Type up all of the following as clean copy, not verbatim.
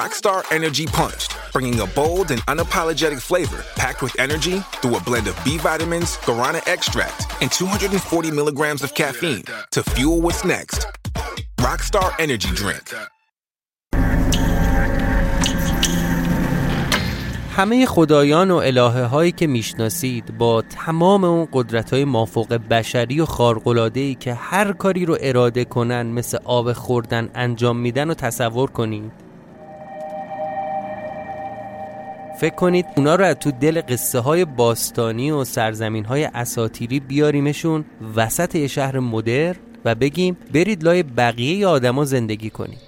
Rockstar Energy Punch, bringing a bold and unapologetic flavor packed with energy through a blend of B vitamins, guarana extract, and 240 milligrams of caffeine to fuel what's next. Rockstar Energy Drink. همه خدایان و الهه هایی که میشناسید با تمام اون قدرت های مافوق بشری و خارق‌العاده‌ای که هر کاری رو اراده کنن مثل آب خوردن انجام میدن و تصور کنید. فکر کنید اونا رو از تو دل قصه های باستانی و سرزمین های اساطیری بیاریمشون وسط یه شهر مدرن و بگیم برید لای بقیه آدما زندگی کنید.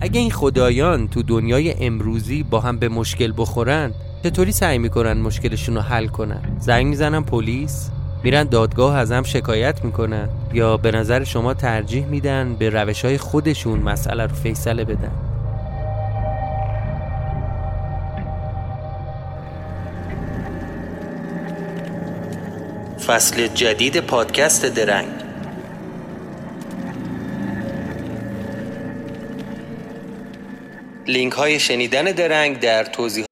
اگه این خدایان تو دنیای امروزی با هم به مشکل بخورن چطوری سعی میکنن مشکلشون رو حل کنن؟ زنگ میزنن پلیس؟ میرن دادگاه از هم شکایت میکنن؟ یا به نظر شما ترجیح میدن به روش های خودشون مسئله رو فیصله بدن؟ فصل جدید پادکست درنگ. لینک های شنیدن درنگ در توضیح.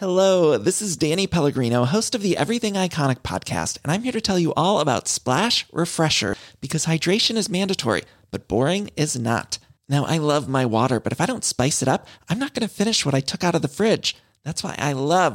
Hello, this is Danny Pellegrino, host of the Everything Iconic podcast, and I'm here to tell you all about Splash Refresher, because hydration is mandatory, but boring is not. Now, I love my water, but if I don't spice it up, I'm not going to finish what I took out of the fridge. That's why I love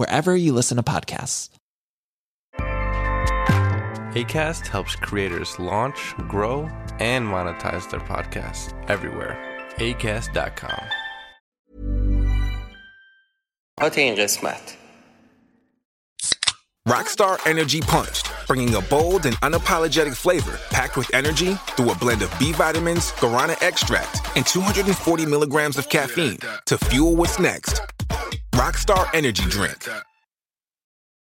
wherever you listen to podcasts. Acast helps creators launch, grow, and monetize their podcasts everywhere. Acast.com. Rockstar Energy Punch, bringing a bold and unapologetic flavor packed with energy through a blend of B vitamins, guarana extract, and 240 milligrams of caffeine to fuel what's next. Rockstar Energy Drink.